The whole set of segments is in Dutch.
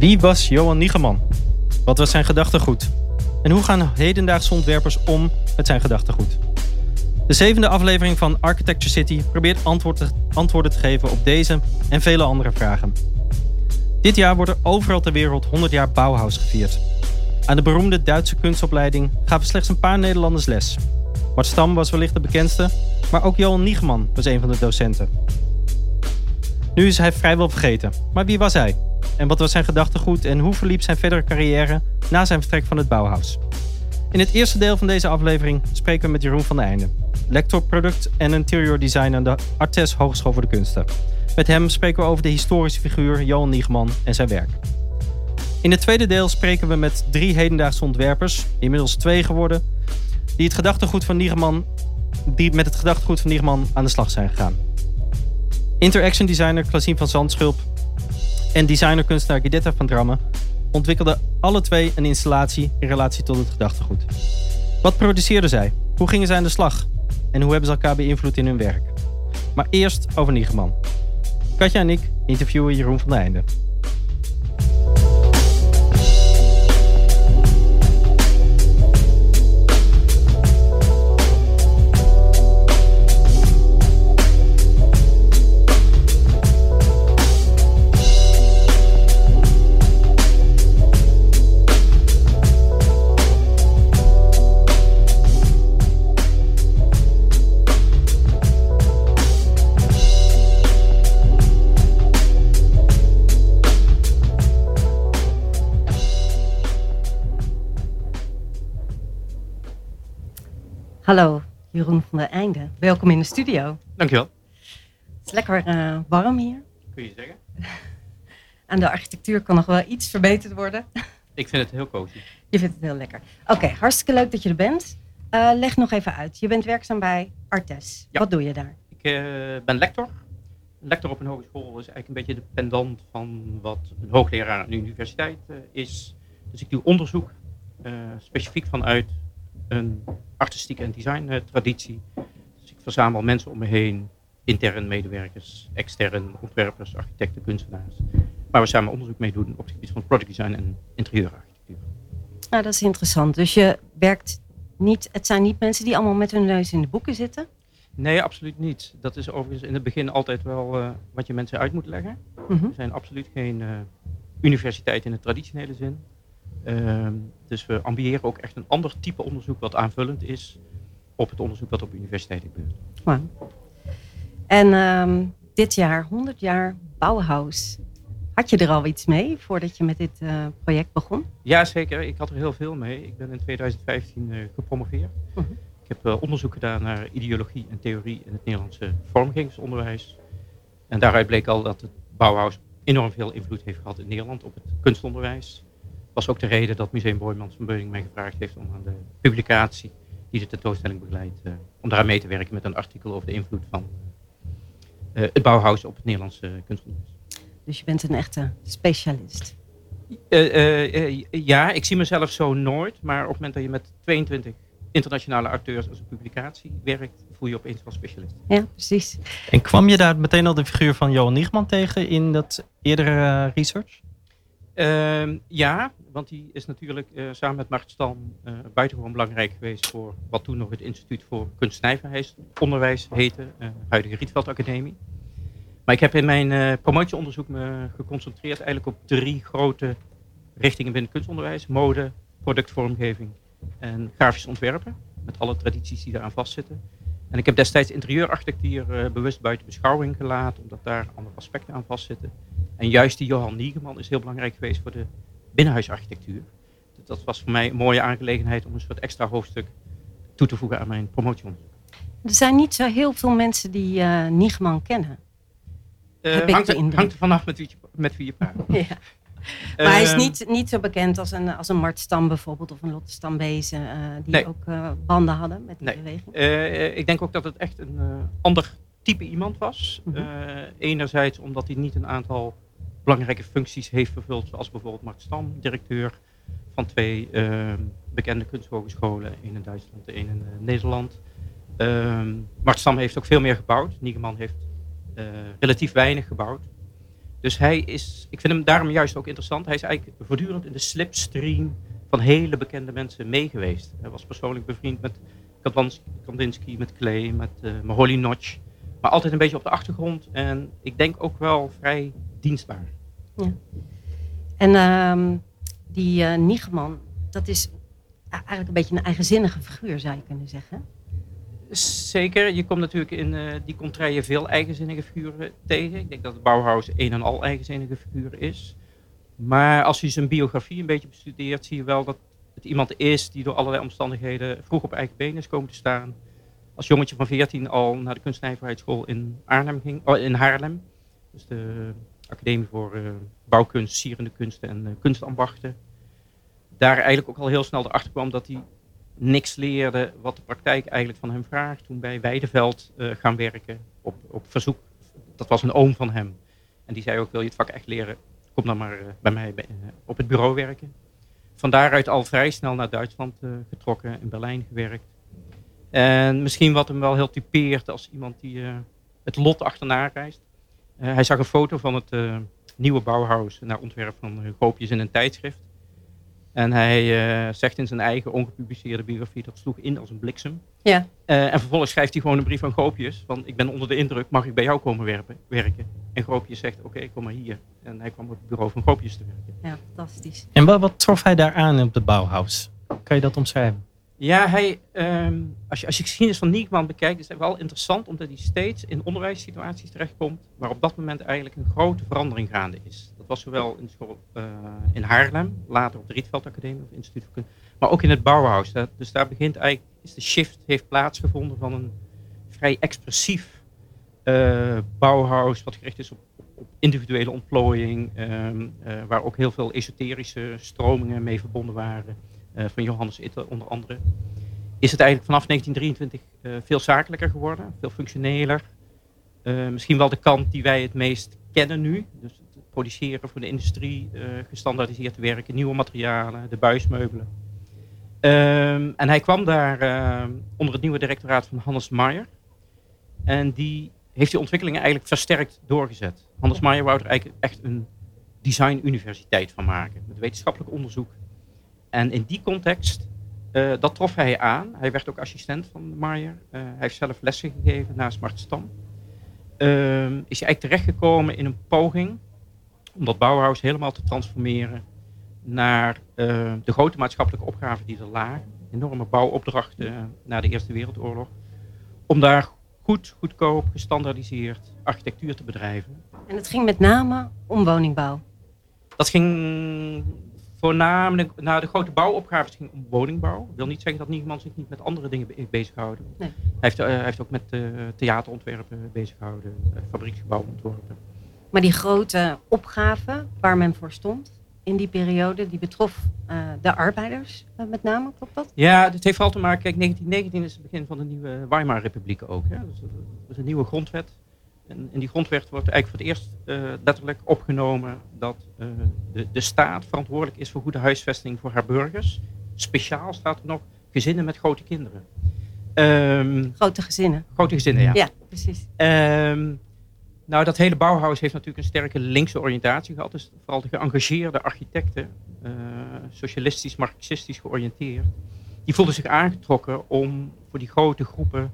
Wie was Johan Niegeman? Wat was zijn gedachtegoed? En hoe gaan hedendaagse ontwerpers om met zijn gedachtegoed? De 7e aflevering van Architecture City probeert antwoorden te geven op deze en vele andere vragen. Dit jaar wordt er overal ter wereld 100 jaar Bauhaus gevierd. Aan de beroemde Duitse kunstopleiding gaven slechts een paar Nederlanders les. Mart Stam was wellicht de bekendste, maar ook Johan Niegeman was een van de docenten. Nu is hij vrijwel vergeten, maar wie was hij? En wat was zijn gedachtegoed en hoe verliep zijn verdere carrière na zijn vertrek van het Bauhaus? In het eerste deel van deze aflevering spreken we met Jeroen van den Eijnde, lector product en interior design aan de ArtEZ Hogeschool voor de Kunsten. Met hem spreken we over de historische figuur Johan Niegeman en zijn werk. In het tweede deel spreken we met 3 hedendaagse ontwerpers, inmiddels 2 geworden, die met het gedachtegoed van Niegeman aan de slag zijn gegaan. Interaction designer Klazien van Zandschulp en designer-kunstenaar Giuditta Vendrame ontwikkelden alle 2 een installatie in relatie tot het gedachtegoed. Wat produceerden zij? Hoe gingen zij aan de slag? En hoe hebben ze elkaar beïnvloed in hun werk? Maar eerst over Niegeman. Katja en ik interviewen Jeroen van den Eijnde. Hallo, Jeroen van den Eijnde. Welkom in de studio. Dankjewel. Het is lekker warm hier. Kun je zeggen. Aan de architectuur kan nog wel iets verbeterd worden. Ik vind het heel cozy. Je vindt het heel lekker. Oké, hartstikke leuk dat je er bent. Leg nog even uit. Je bent werkzaam bij ArtEZ. Ja. Wat doe je daar? Ik ben lector. Een lector op een hogeschool is eigenlijk een beetje de pendant van wat een hoogleraar aan de universiteit is. Dus ik doe onderzoek specifiek vanuit een artistieke en design-traditie. Dus ik verzamel mensen om me heen, intern medewerkers, extern ontwerpers, architecten, kunstenaars, waar we samen onderzoek mee doen op het gebied van product design en interieurarchitectuur. Nou, dat is interessant. Dus je werkt niet, het zijn niet mensen die allemaal met hun neus in de boeken zitten? Nee, absoluut niet. Dat is overigens in het begin altijd wel wat je mensen uit moet leggen. Mm-hmm. Er zijn absoluut geen universiteiten in de traditionele zin. Dus we ambiëren ook echt een ander type onderzoek wat aanvullend is op het onderzoek wat op universiteiten gebeurt. Wow. En dit jaar, 100 jaar Bauhaus. Had je er al iets mee voordat je met dit project begon? Jazeker, ik had er heel veel mee. Ik ben in 2015 gepromoveerd. Uh-huh. Ik heb onderzoek gedaan naar ideologie en theorie in het Nederlandse vormgevingsonderwijs. En daaruit bleek al dat het Bauhaus enorm veel invloed heeft gehad in Nederland op het kunstonderwijs. Dat was ook de reden dat Museum Boijmans van Beuningen mij gevraagd heeft om aan de publicatie die de tentoonstelling begeleidt, om daaraan mee te werken met een artikel over de invloed van het Bauhaus op het Nederlandse kunstonderwijs. Dus je bent een echte specialist? Ja, ik zie mezelf zo nooit, maar op het moment dat je met 22 internationale acteurs als een publicatie werkt, voel je opeens wel specialist. Ja, precies. En kwam je daar meteen al de figuur van Johan Niegeman tegen in dat eerdere research? Ja, want die is natuurlijk samen met Mart Stam buitengewoon belangrijk geweest voor wat toen nog het Instituut voor Kunstnijverheidsonderwijs heette, huidige Rietveld Academie. Maar ik heb in mijn promotieonderzoek me geconcentreerd eigenlijk op 3 grote richtingen binnen kunstonderwijs: mode, productvormgeving en grafisch ontwerpen, met alle tradities die daaraan vastzitten. En ik heb destijds interieurarchitectuur bewust buiten beschouwing gelaten, omdat daar andere aspecten aan vastzitten. En juist die Johan Niegeman is heel belangrijk geweest voor de binnenhuisarchitectuur. Dat was voor mij een mooie aangelegenheid om een soort extra hoofdstuk toe te voegen aan mijn promotieonderzoek. Er zijn niet zo heel veel mensen die Niegeman kennen. Hangt er vanaf met wie je praat. Ja. Maar hij is niet zo bekend als een Mart Stam bijvoorbeeld of een Lotte Stam-Beese die nee. ook banden hadden met die beweging. Ik denk ook dat het echt een ander type iemand was. Mm-hmm. Enerzijds omdat hij niet een aantal belangrijke functies heeft vervuld, zoals bijvoorbeeld Mart Stam, directeur van 2 bekende kunsthogescholen, één in Duitsland en één in Nederland. Mart Stam heeft ook veel meer gebouwd. Niegeman heeft relatief weinig gebouwd. Dus hij is, ik vind hem daarom juist ook interessant. Hij is eigenlijk voortdurend in de slipstream van hele bekende mensen meegeweest. Hij was persoonlijk bevriend met Kandinsky, met Klee, met Moholy-Nagy. Maar altijd een beetje op de achtergrond en ik denk ook wel vrij dienstbaar. Ja. En die Niegeman, dat is eigenlijk een beetje een eigenzinnige figuur, zou je kunnen zeggen. Zeker, je komt natuurlijk in die contraien veel eigenzinnige figuren tegen. Ik denk dat het Bauhaus een en al eigenzinnige figuur is. Maar als je zijn biografie een beetje bestudeert, zie je wel dat het iemand is die door allerlei omstandigheden vroeg op eigen benen is komen te staan. Als jongetje van 14 al naar de kunstnijverheidsschool in Arnhem ging, in Haarlem. Dus de Academie voor Bouwkunst, Sierende Kunsten en Kunstambachten. Daar eigenlijk ook al heel snel erachter kwam dat hij niks leerde wat de praktijk eigenlijk van hem vraagt. Toen bij Weideveld gaan werken op verzoek. Dat was een oom van hem. En die zei ook, wil je het vak echt leren? Kom dan maar bij mij op het bureau werken. Van daaruit al vrij snel naar Duitsland getrokken, in Berlijn gewerkt. En misschien wat hem wel heel typeert als iemand die het lot achterna reist. Hij zag een foto van het nieuwe Bauhaus naar ontwerp van Gropius in een tijdschrift. En hij zegt in zijn eigen ongepubliceerde biografie, dat sloeg in als een bliksem. Ja. En vervolgens schrijft hij gewoon een brief aan Gropius. Van, ik ben onder de indruk, mag ik bij jou komen werken? En Gropius zegt, oké, kom maar hier. En hij kwam op het bureau van Gropius te werken. Ja, fantastisch. En wat trof hij daar aan op de Bauhaus? Kan je dat omschrijven? Ja, hij, als je geschiedenis van Niegeman bekijkt, is het wel interessant omdat hij steeds in onderwijssituaties terechtkomt waar op dat moment eigenlijk een grote verandering gaande is. Dat was zowel in de school in Haarlem, later op de Rietveld Academie of Instituut voor Kunst, maar ook in het Bauhaus. Dus daar begint eigenlijk, is de shift heeft plaatsgevonden van een vrij expressief Bauhaus wat gericht is op individuele ontplooiing, waar ook heel veel esoterische stromingen mee verbonden waren. Van Johannes Itten onder andere, is het eigenlijk vanaf 1923 veel zakelijker geworden, veel functioneler. Misschien wel de kant die wij het meest kennen nu. Dus het produceren voor de industrie, gestandaardiseerd werken, nieuwe materialen, de buismeubelen. En hij kwam daar onder het nieuwe directoraat van Hannes Meyer. En die heeft die ontwikkelingen eigenlijk versterkt doorgezet. Hannes Meyer wou er eigenlijk echt een designuniversiteit van maken, met wetenschappelijk onderzoek. En in die context, dat trof hij aan. Hij werd ook assistent van Meyer. Hij heeft zelf lessen gegeven naast Mart Stam. Is hij eigenlijk terechtgekomen in een poging om dat Bauhaus helemaal te transformeren naar de grote maatschappelijke opgaven die er lagen. Enorme bouwopdrachten na de Eerste Wereldoorlog. Om daar goedkoop, gestandaardiseerd architectuur te bedrijven. En het ging met name om woningbouw? Dat ging... Voornamelijk de grote bouwopgaves ging om woningbouw. Ik wil niet zeggen dat Niegeman zich niet met andere dingen bezighouden. Nee. Hij heeft ook met theaterontwerpen bezighouden, fabrieksgebouwen ontworpen. Maar die grote opgave waar men voor stond in die periode, die betrof de arbeiders met name, klopt dat? Ja, dit heeft vooral te maken, kijk, 1919 is het begin van de nieuwe Weimar Republiek ook. Hè? Dus dat is een nieuwe grondwet. En in die grondwet wordt eigenlijk voor het eerst letterlijk opgenomen dat de staat verantwoordelijk is voor goede huisvesting voor haar burgers. Speciaal staat er nog gezinnen met grote kinderen. Grote gezinnen, ja. Ja, precies. Dat hele Bauhaus heeft natuurlijk een sterke linkse oriëntatie gehad. Dus vooral de geëngageerde architecten, socialistisch, marxistisch georiënteerd, die voelden zich aangetrokken om voor die grote groepen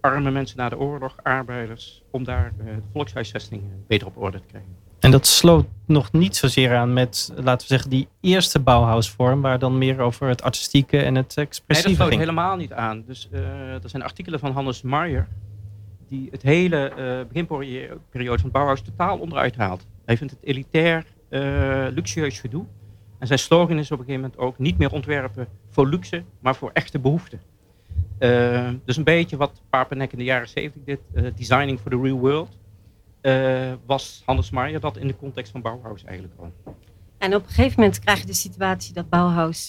arme mensen na de oorlog, arbeiders, om daar de volkshuisvesting beter op orde te krijgen. En dat sloot nog niet zozeer aan met, laten we zeggen, die eerste Bauhaus-vorm, waar dan meer over het artistieke en het expressieve ging. Nee, dat sloot helemaal niet aan. Dus er zijn artikelen van Hannes Meyer, die het hele beginperiode van Bauhaus totaal onderuit haalt. Hij vindt het elitair, luxueus gedoe. En zijn slogan is op een gegeven moment ook niet meer ontwerpen voor luxe, maar voor echte behoeften. Dus een beetje wat Papanek in de jaren 70 deed, Designing for the Real World, was Hannes Meyer dat in de context van Bauhaus eigenlijk al. En op een gegeven moment krijg je de situatie dat Bauhaus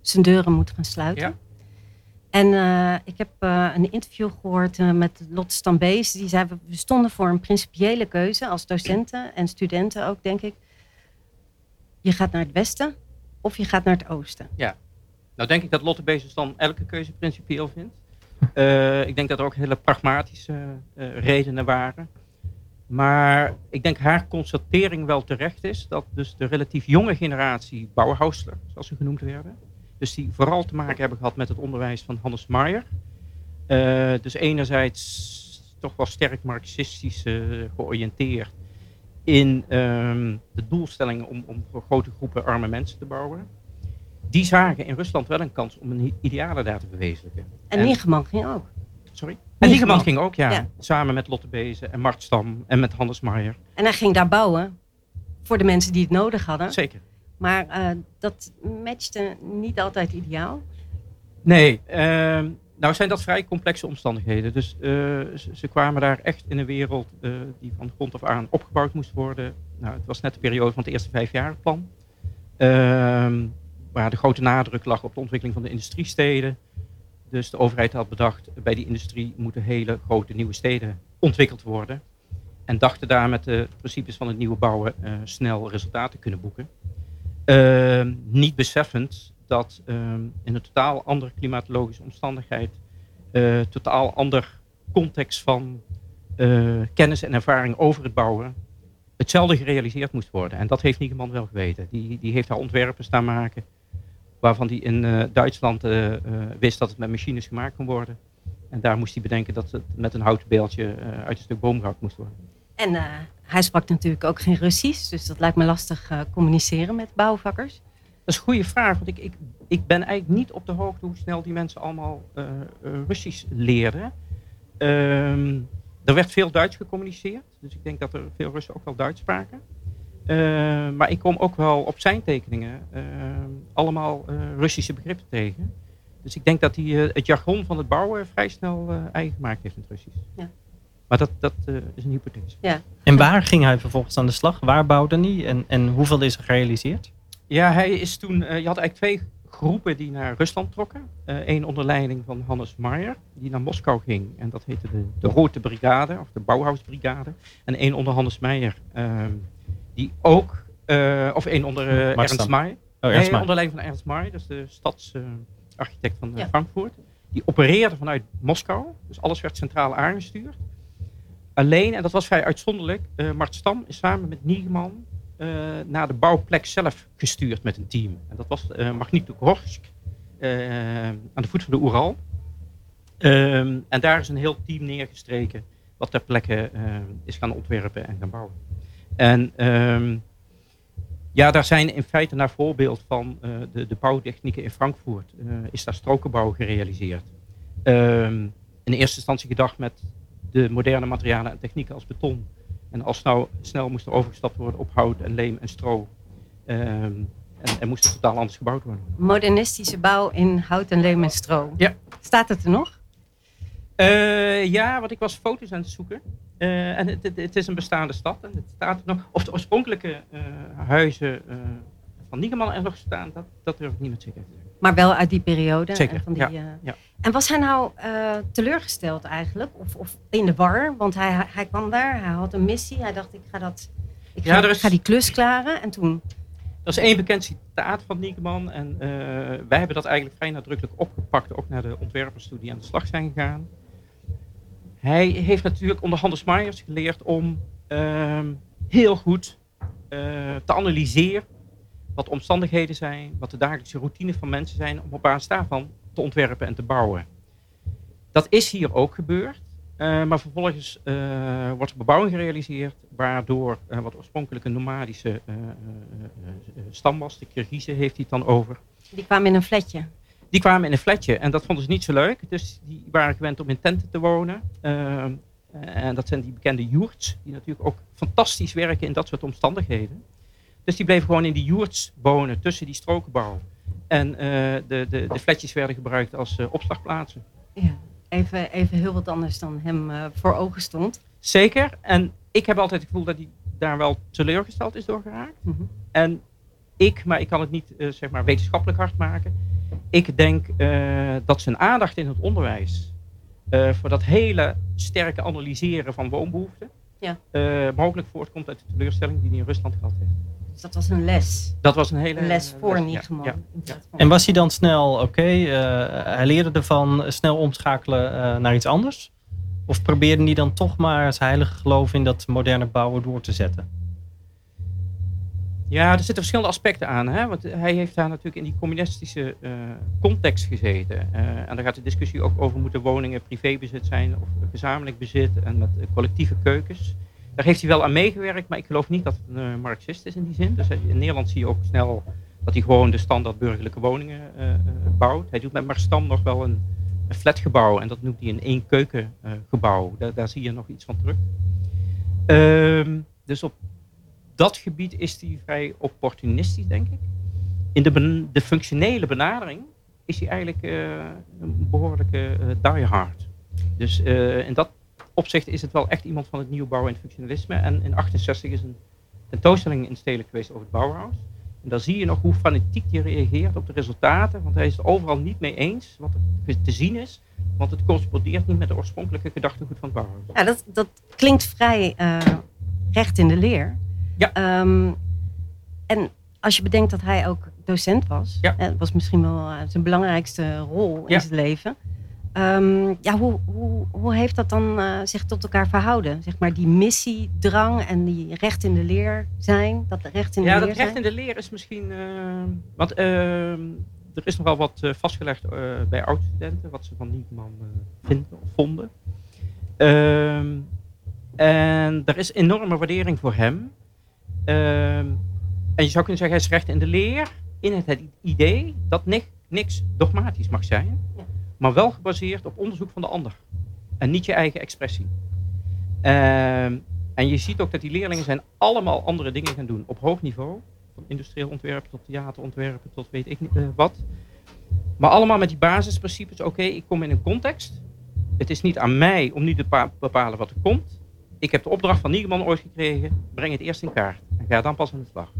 zijn deuren moet gaan sluiten. Ja. En ik heb een interview gehoord met Lotte Stam-Beese, die zei, we stonden voor een principiële keuze als docenten en studenten ook, denk ik. Je gaat naar het westen of je gaat naar het oosten. Ja. Nou denk ik dat Lotte Stam-Beese dan elke keuze principieel vindt. Ik denk dat er ook hele pragmatische redenen waren. Maar ik denk haar constatering wel terecht is dat dus de relatief jonge generatie Bauhausler, zoals ze genoemd werden, dus die vooral te maken hebben gehad met het onderwijs van Hannes Meyer. Dus enerzijds toch wel sterk marxistisch georiënteerd in de doelstelling om voor grote groepen arme mensen te bouwen. Die zagen in Rusland wel een kans om hun idealen daar te verwezenlijken. En Niegeman ging ook. Sorry? En Niegeman ging ook, ja. Samen met Lotte Stam-Beese en Mart Stam en met Hannes Meyer. En hij ging daar bouwen voor de mensen die het nodig hadden. Zeker. Maar dat matchte niet altijd ideaal? Nee, nou zijn dat vrij complexe omstandigheden. Dus ze kwamen daar echt in een wereld die van grond af aan opgebouwd moest worden. Nou, het was net de periode van het eerste 5-jarenplan. Waar de grote nadruk lag op de ontwikkeling van de industriesteden. Dus de overheid had bedacht, bij die industrie moeten hele grote nieuwe steden ontwikkeld worden. En dachten daar met de principes van het nieuwe bouwen snel resultaten kunnen boeken. Niet beseffend dat in een totaal andere klimatologische omstandigheid, totaal ander context van kennis en ervaring over het bouwen, hetzelfde gerealiseerd moest worden. En dat heeft Niegeman wel geweten. Die heeft haar ontwerpen staan maken, waarvan hij in Duitsland wist dat het met machines gemaakt kon worden. En daar moest hij bedenken dat het met een houten beeldje uit een stuk boomhout moest worden. En hij sprak natuurlijk ook geen Russisch, dus dat lijkt me lastig communiceren met bouwvakkers. Dat is een goede vraag, want ik ben eigenlijk niet op de hoogte hoe snel die mensen allemaal Russisch leerden. Er werd veel Duits gecommuniceerd, dus ik denk dat er veel Russen ook wel Duits spraken. Maar ik kom ook wel op zijn tekeningen allemaal Russische begrippen tegen. Dus ik denk dat hij het jargon van het bouwen vrij snel eigen gemaakt heeft in het Russisch. Ja. Maar dat is een hypothese. Ja. En waar ging hij vervolgens aan de slag? Waar bouwde hij en hoeveel is er gerealiseerd? Ja, hij is toen. Je had eigenlijk twee groepen die naar Rusland trokken. Eén onder leiding van Hannes Meyer, die naar Moskou ging. En dat heette de Rote Brigade, of de Bauhausbrigade. En één onder Hannes Meyer, die ook. Of één onder Ernst May. Nee, onder leiding van Ernst May, dus de stadsarchitect van Frankfurt. Die opereerde vanuit Moskou. Dus alles werd centraal aangestuurd. Alleen, en dat was vrij uitzonderlijk, Mart Stam is samen met Niegeman naar de bouwplek zelf gestuurd met een team. En dat was Magnitogorsk, aan de voet van de Oeral. En daar is een heel team neergestreken wat ter plekke is gaan ontwerpen en gaan bouwen. En daar zijn in feite naar voorbeeld van de bouwtechnieken in Frankfurt is daar strokenbouw gerealiseerd. In eerste instantie gedacht met de moderne materialen en technieken als beton. En als nou snel moest er overgestapt worden op hout en leem en stro. En moest het totaal anders gebouwd worden. Modernistische bouw in hout en leem en stro. Ja. Staat het er nog? Ja, want ik was foto's aan het zoeken. En het is een bestaande stad. En het staat er nog. Of de oorspronkelijke huizen van Niegeman er nog staan, dat durf ik niet met zekerheid te zeggen. Maar wel uit die periode. Zeker, van die, ja. En was hij nou teleurgesteld eigenlijk? Of in de war? Want hij kwam daar, hij had een missie. Hij dacht, ik ga die klus klaren. En toen? Dat is één bekend citaat van Niegeman. En wij hebben dat eigenlijk vrij nadrukkelijk opgepakt. Ook naar de ontwerpers toe die aan de slag zijn gegaan. Hij heeft natuurlijk onder Hannes Meyer geleerd om heel goed te analyseren wat de omstandigheden zijn, wat de dagelijkse routine van mensen zijn, om op basis daarvan te ontwerpen en te bouwen. Dat is hier ook gebeurd, maar vervolgens wordt er bebouwing gerealiseerd, waardoor wat oorspronkelijk een nomadische stam was, de Kirghize heeft hij het dan over. Die kwamen in een flatje en dat vonden ze niet zo leuk, dus die waren gewend om in tenten te wonen. En dat zijn die bekende joerts, die natuurlijk ook fantastisch werken in dat soort omstandigheden. Dus die bleven gewoon in die joerts wonen, tussen die strokenbouw. En de flatjes werden gebruikt als opslagplaatsen. Ja, even heel wat anders dan hem voor ogen stond. Zeker. En ik heb altijd het gevoel dat hij daar wel teleurgesteld is door geraakt. Mm-hmm. En maar ik kan het niet wetenschappelijk hard maken. Ik denk dat zijn aandacht in het onderwijs voor dat hele sterke analyseren van woonbehoeften mogelijk voortkomt uit de teleurstelling die hij in Rusland gehad heeft. Dus dat was een les. Dat was een hele les voor Niegeman. Ja. En was hij dan snel, hij leerde ervan, snel omschakelen naar iets anders? Of probeerden die dan toch maar het heilige geloof in dat moderne bouwen door te zetten? Ja, er zitten verschillende aspecten aan. Hè? Want hij heeft daar natuurlijk in die communistische context gezeten. En daar gaat de discussie ook over: moeten woningen privébezit zijn of gezamenlijk bezit en met collectieve keukens. Daar heeft hij wel aan meegewerkt, maar ik geloof niet dat het een marxist is in die zin. Dus in Nederland zie je ook snel dat hij gewoon de standaard burgerlijke woningen bouwt. Hij doet met Mart Stam nog wel een flatgebouw en dat noemt hij een één-keukengebouw. Daar zie je nog iets van terug. Dus op dat gebied is hij vrij opportunistisch, denk ik. In de functionele benadering is hij eigenlijk een behoorlijke diehard. Dus in dat opzicht is het wel echt iemand van het nieuwbouw en functionalisme. En in 1968 is een tentoonstelling in Stedelijk geweest over het Bauhaus. En daar zie je nog hoe fanatiek hij reageert op de resultaten. Want hij is het overal niet mee eens wat er te zien is. Want het correspondeert niet met de oorspronkelijke gedachtegoed van het Bauhaus. Ja, dat klinkt vrij recht in de leer. Ja. En als je bedenkt dat hij ook docent was. Ja. Dat was misschien wel zijn belangrijkste rol in zijn leven. Hoe heeft dat dan zich tot elkaar verhouden? Zeg maar die missiedrang en die recht in de leer zijn. Recht in de leer is misschien... want er is nogal wat vastgelegd bij oud-studenten. Wat ze van Niegeman vinden of vonden. En er is enorme waardering voor hem. En je zou kunnen zeggen, hij is recht in de leer. In het idee dat niks dogmatisch mag zijn. Ja. Maar wel gebaseerd op onderzoek van de ander. En niet je eigen expressie. En je ziet ook dat die leerlingen zijn allemaal andere dingen gaan doen. Op hoog niveau. Van industrieel ontwerp tot theaterontwerpen tot weet ik niet wat. Maar allemaal met die basisprincipes. Oké, ik kom in een context. Het is niet aan mij om nu te bepalen wat er komt. Ik heb de opdracht van Niegeman ooit gekregen. Breng het eerst in kaart. En ga dan pas aan de slag.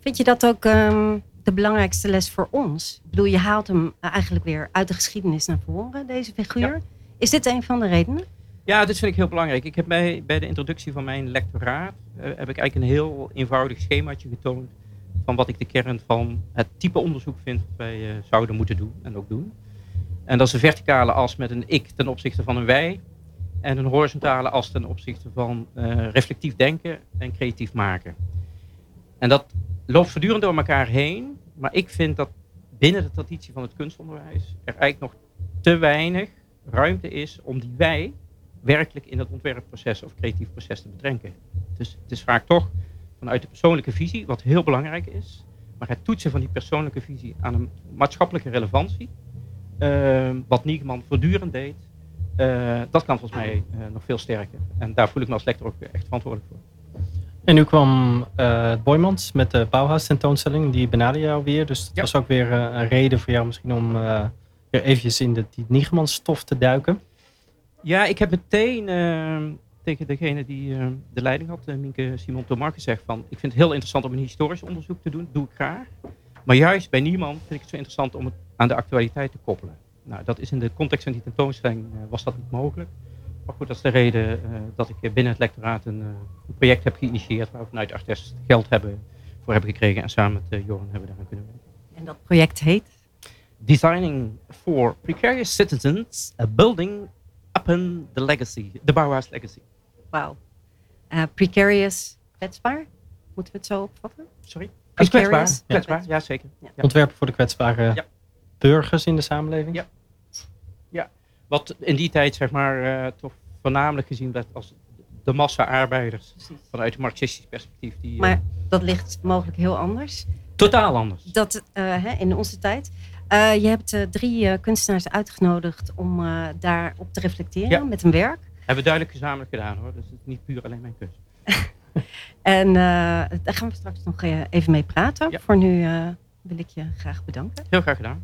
Vind je dat ook... de belangrijkste les voor ons? Ik bedoel, je haalt hem eigenlijk weer uit de geschiedenis naar voren, deze figuur. Ja. Is dit een van de redenen? Ja, dit vind ik heel belangrijk. Ik heb bij de introductie van mijn lectoraat... heb ik eigenlijk een heel eenvoudig schemaatje getoond... van wat ik de kern van het type onderzoek vind... dat wij zouden moeten doen en ook doen. En dat is een verticale as met een ik ten opzichte van een wij... en een horizontale as ten opzichte van reflectief denken en creatief maken. En dat loopt voortdurend door elkaar heen... Maar ik vind dat binnen de traditie van het kunstonderwijs er eigenlijk nog te weinig ruimte is om die wij werkelijk in het ontwerpproces of creatief proces te betrekken. Dus het is vaak toch vanuit de persoonlijke visie, wat heel belangrijk is, maar het toetsen van die persoonlijke visie aan een maatschappelijke relevantie, wat Niegeman voortdurend deed, dat kan volgens mij nog veel sterker. En daar voel ik me als lector ook echt verantwoordelijk voor. En nu kwam Boijmans met de Bauhaus tentoonstelling. Die benaderde jou weer. Dus dat was ook weer een reden voor jou misschien om weer eventjes in die Niegemans stof te duiken. Ja, ik heb meteen tegen degene die de leiding had, Mienke Simon-Tomarke, gezegd van... Ik vind het heel interessant om een historisch onderzoek te doen. Dat doe ik graag. Maar juist bij Niegeman vind ik het zo interessant om het aan de actualiteit te koppelen. Nou, dat is in de context van die tentoonstelling was dat niet mogelijk. Maar goed, dat is de reden dat ik binnen het lectoraat een project heb geïnitieerd... waar we vanuit ArtEZ geld hebben gekregen... en samen met Johan hebben we daaraan kunnen werken. En dat project heet? Designing for Precarious Citizens, Building Upon the Legacy, de Bauhaus Legacy. Wauw. Precarious, kwetsbaar? Moeten we het zo opvatten? Sorry? Kwetsbaar, ja zeker. Ja. Ontwerpen voor de kwetsbare burgers in de samenleving? Ja. Wat in die tijd zeg maar toch voornamelijk gezien werd als de massa-arbeiders. Precies. Vanuit een marxistisch perspectief. Maar dat ligt mogelijk heel anders. Totaal anders. Dat in onze tijd. Je hebt drie kunstenaars uitgenodigd om daarop te reflecteren met hun werk. Hebben we duidelijk gezamenlijk gedaan hoor. Dus het is niet puur alleen mijn kunst. En daar gaan we straks nog even mee praten. Ja. Voor nu wil ik je graag bedanken. Heel graag gedaan.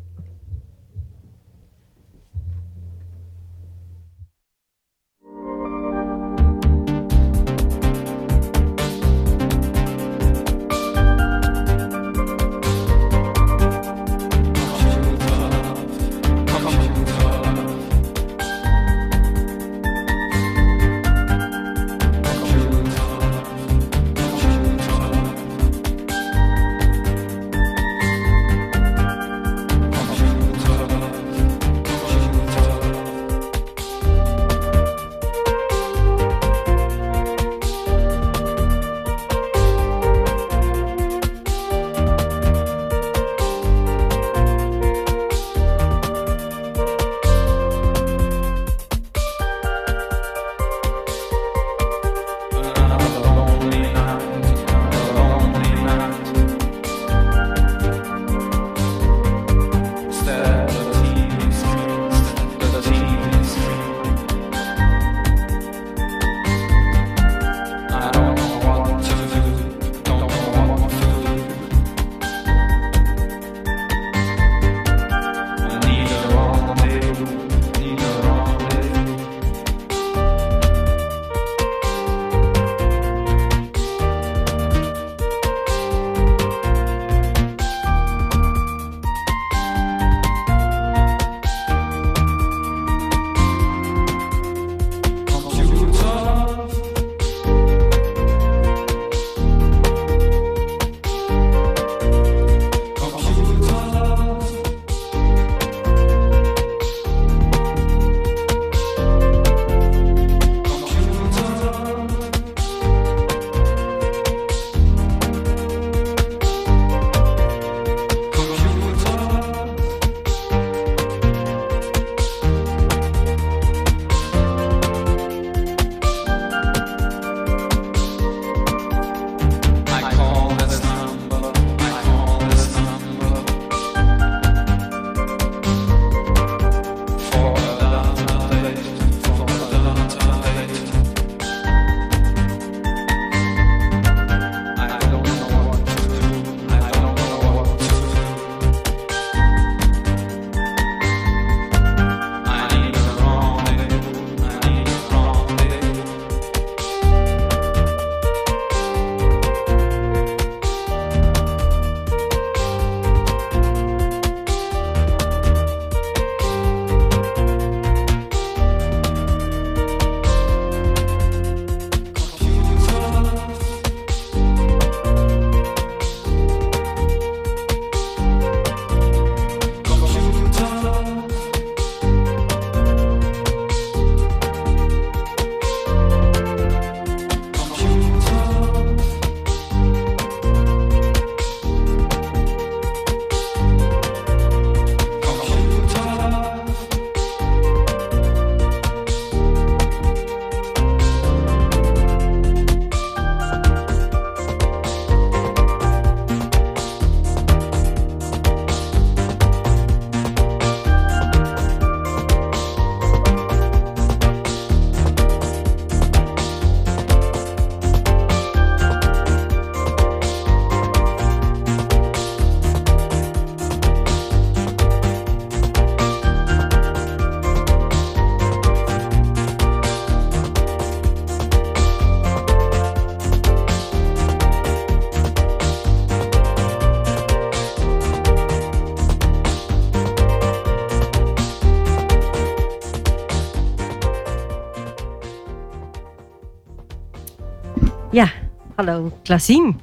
Hallo, Klazien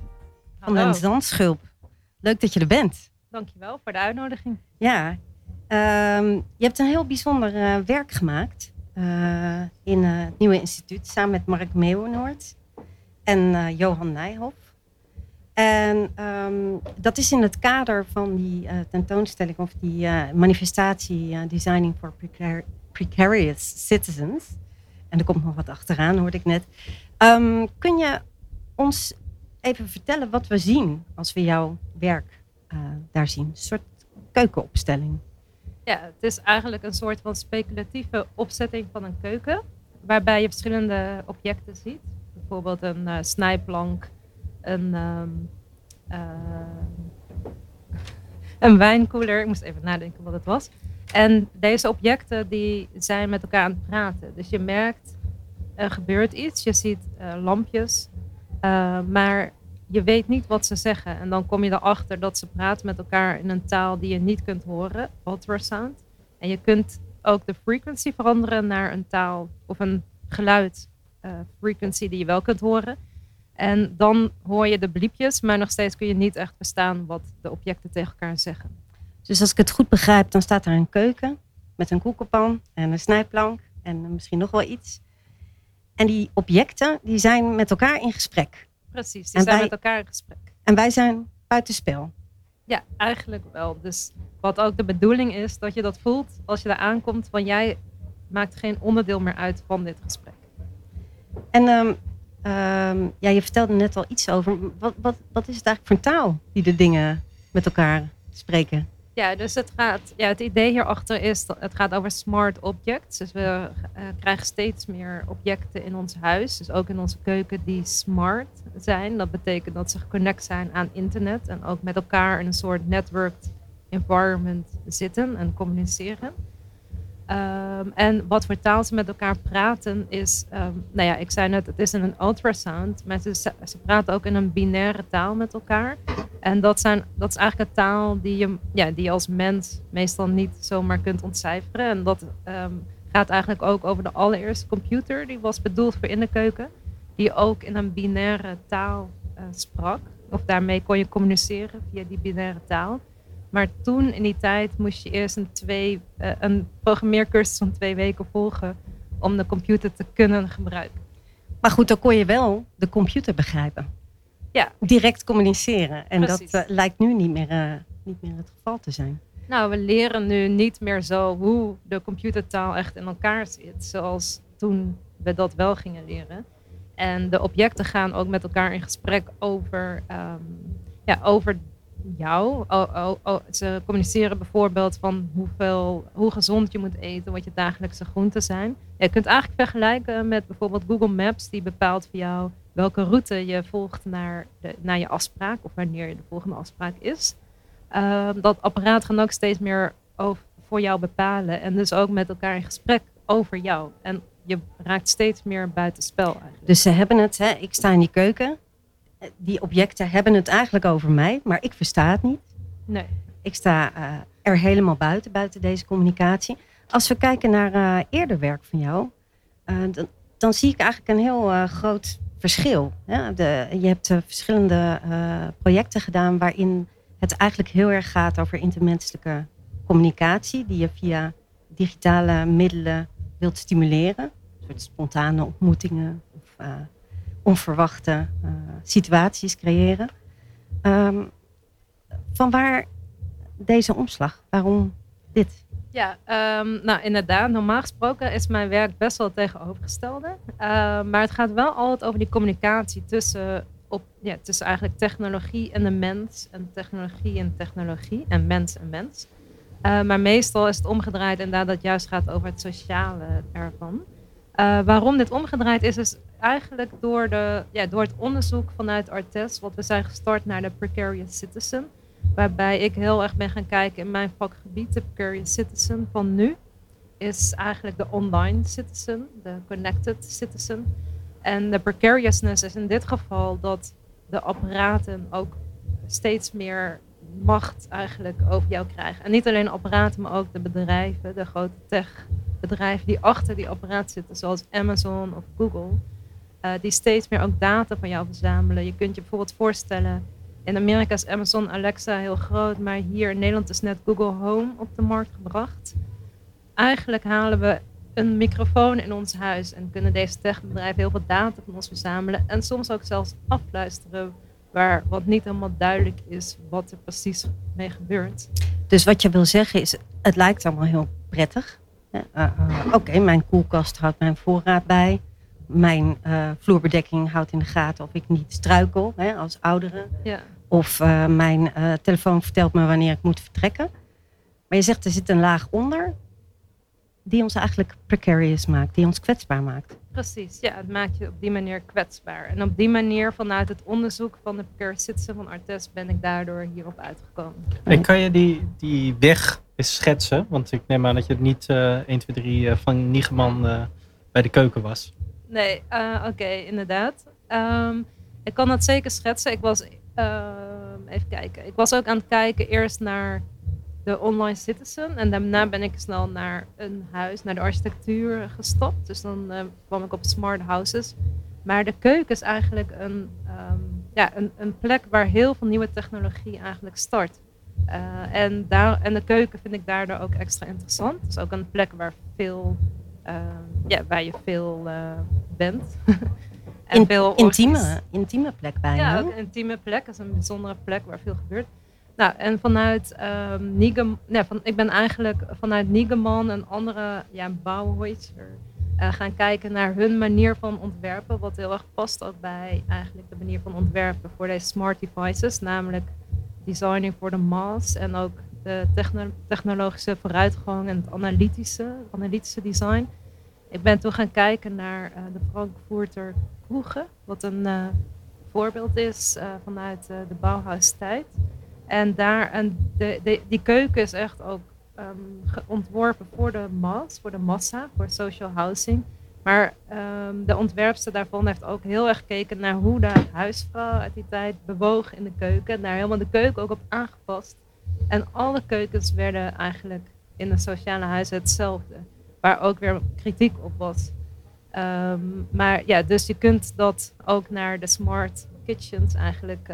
van Zandschulp. Leuk dat je er bent. Dankjewel voor de uitnodiging. Ja, je hebt een heel bijzonder werk gemaakt in het Nieuwe Instituut samen met Mark Meeuwenoord en Johan Nijhoff. En dat is in het kader van die tentoonstelling of die manifestatie Designing for Precarious Citizens. En er komt nog wat achteraan, hoorde ik net. Kun je ons even vertellen wat we zien als we jouw werk daar zien? Een soort keukenopstelling. Ja, het is eigenlijk een soort van speculatieve opzetting van een keuken. Waarbij je verschillende objecten ziet. Bijvoorbeeld een snijplank, een wijnkoeler. Ik moest even nadenken wat het was. En deze objecten die zijn met elkaar aan het praten. Dus je merkt, er gebeurt iets. Je ziet lampjes. Maar je weet niet wat ze zeggen. En dan kom je erachter dat ze praten met elkaar in een taal die je niet kunt horen. Ultra sound. En je kunt ook de frequency veranderen naar een taal of een geluid frequency die je wel kunt horen. En dan hoor je de bliepjes, maar nog steeds kun je niet echt verstaan wat de objecten tegen elkaar zeggen. Dus als ik het goed begrijp, dan staat daar een keuken met een koekenpan en een snijplank en misschien nog wel iets. En die objecten die zijn met elkaar in gesprek. Precies, die zijn met elkaar in gesprek. En wij zijn buitenspel. Ja, eigenlijk wel. Dus wat ook de bedoeling is, dat je dat voelt als je daar aankomt. Want jij maakt geen onderdeel meer uit van dit gesprek. En ja, je vertelde net al iets over. Wat is het eigenlijk voor taal die de dingen met elkaar spreken? Ja, dus het idee hierachter is dat het gaat over smart objects. Dus we krijgen steeds meer objecten in ons huis. Dus ook in onze keuken die smart zijn. Dat betekent dat ze geconnect zijn aan internet. En ook met elkaar in een soort networked environment zitten en communiceren. En wat voor taal ze met elkaar praten is... nou ja, ik zei net, het is in een ultrasound. Maar ze praten ook in een binaire taal met elkaar. En dat is eigenlijk een taal die je als mens meestal niet zomaar kunt ontcijferen. En dat gaat eigenlijk ook over de allereerste computer. Die was bedoeld voor in de keuken. Die ook in een binaire taal sprak. Of daarmee kon je communiceren via die binaire taal. Maar toen in die tijd moest je eerst een programmeercursus van 2 weken volgen om de computer te kunnen gebruiken. Maar goed, dan kon je wel de computer begrijpen. Ja. Direct communiceren. En precies. Dat lijkt nu niet meer het geval te zijn. Nou, we leren nu niet meer zo hoe de computertaal echt in elkaar zit. Zoals toen we dat wel gingen leren. En de objecten gaan ook met elkaar in gesprek over... over jou. Ze communiceren bijvoorbeeld van hoe gezond je moet eten, wat je dagelijkse groenten zijn. Ja, je kunt eigenlijk vergelijken met bijvoorbeeld Google Maps, die bepaalt voor jou welke route je volgt naar je afspraak of wanneer je de volgende afspraak is. Dat apparaat gaat ook steeds meer voor jou bepalen en dus ook met elkaar in gesprek over jou. En je raakt steeds meer buitenspel eigenlijk. Dus ze hebben het, hè? Ik sta in die keuken. Die objecten hebben het eigenlijk over mij, maar ik versta het niet. Nee. Ik sta er helemaal buiten deze communicatie. Als we kijken naar eerder werk van jou, dan zie ik eigenlijk een heel groot verschil. Hè? Je hebt verschillende projecten gedaan waarin het eigenlijk heel erg gaat over intermenselijke communicatie, die je via digitale middelen wilt stimuleren. Een soort spontane ontmoetingen of onverwachte situaties creëren. Vanwaar deze omslag? Waarom dit? Ja, nou inderdaad. Normaal gesproken is mijn werk best wel het tegenovergestelde. Maar het gaat wel altijd over die communicatie tussen eigenlijk technologie en de mens. En technologie en mens en mens. Maar meestal is het omgedraaid inderdaad dat het juist gaat over het sociale ervan. Waarom dit omgedraaid is eigenlijk door het onderzoek vanuit ArtEZ, wat we zijn gestart naar de Precarious Citizen. Waarbij ik heel erg ben gaan kijken in mijn vakgebied. De Precarious Citizen van nu is eigenlijk de online citizen, de connected citizen. En de precariousness is in dit geval dat de apparaten ook steeds meer macht eigenlijk over jou krijgen. En niet alleen apparaten, maar ook de bedrijven, de grote tech bedrijven die achter die apparaat zitten, zoals Amazon of Google. die steeds meer ook data van jou verzamelen. Je kunt je bijvoorbeeld voorstellen, in Amerika is Amazon Alexa heel groot, maar hier in Nederland is net Google Home op de markt gebracht. Eigenlijk halen we een microfoon in ons huis en kunnen deze techbedrijven heel veel data van ons verzamelen en soms ook zelfs afluisteren, wat niet helemaal duidelijk is wat er precies mee gebeurt. Dus wat je wil zeggen is, het lijkt allemaal heel prettig. Oké, mijn koelkast houdt mijn voorraad bij. Mijn vloerbedekking houdt in de gaten of ik niet struikel als oudere. Ja. Of mijn telefoon vertelt me wanneer ik moet vertrekken. Maar je zegt, er zit een laag onder die ons eigenlijk precarious maakt, die ons kwetsbaar maakt. Precies, ja, het maakt je op die manier kwetsbaar. En op die manier, vanuit het onderzoek van de Precarious Citizen van ArtEZ, ben ik daardoor hierop uitgekomen. En kan je die weg eens schetsen? Want ik neem aan dat je het niet 1, 2, 3 van Niegeman bij de keuken was. Nee, oké, inderdaad. Ik kan dat zeker schetsen. Ik was, even kijken. Ik was ook aan het kijken eerst naar de online citizen. En daarna ben ik snel naar een huis, naar de architectuur gestapt. Dus dan kwam ik op smart houses. Maar de keuken is eigenlijk een plek waar heel veel nieuwe technologie eigenlijk start. En de keuken vind ik daardoor ook extra interessant. Het is ook een plek waar je veel bent. En veel intieme plek bijna. Ja, ook een intieme plek. Dat is een bijzondere plek waar veel gebeurt. Nou, en vanuit Niegeman... Nee, ik ben eigenlijk vanuit Niegeman en andere Bauhaus gaan kijken naar hun manier van ontwerpen. Wat heel erg past ook bij eigenlijk de manier van ontwerpen voor deze smart devices. Namelijk designing for the mass. En ook de technologische vooruitgang en het analytische design. Ik ben toen gaan kijken naar de Frankfurter Küche. Wat een voorbeeld is vanuit de Bauhaus-tijd. En die keuken is echt ook ontworpen voor de massa, voor social housing. Maar de ontwerpster daarvan heeft ook heel erg gekeken naar hoe de huisvrouw uit die tijd bewoog in de keuken. Daar helemaal de keuken ook op aangepast. En alle keukens werden eigenlijk in de sociale huizen hetzelfde. Waar ook weer kritiek op was. Dus je kunt dat ook naar de smart kitchens eigenlijk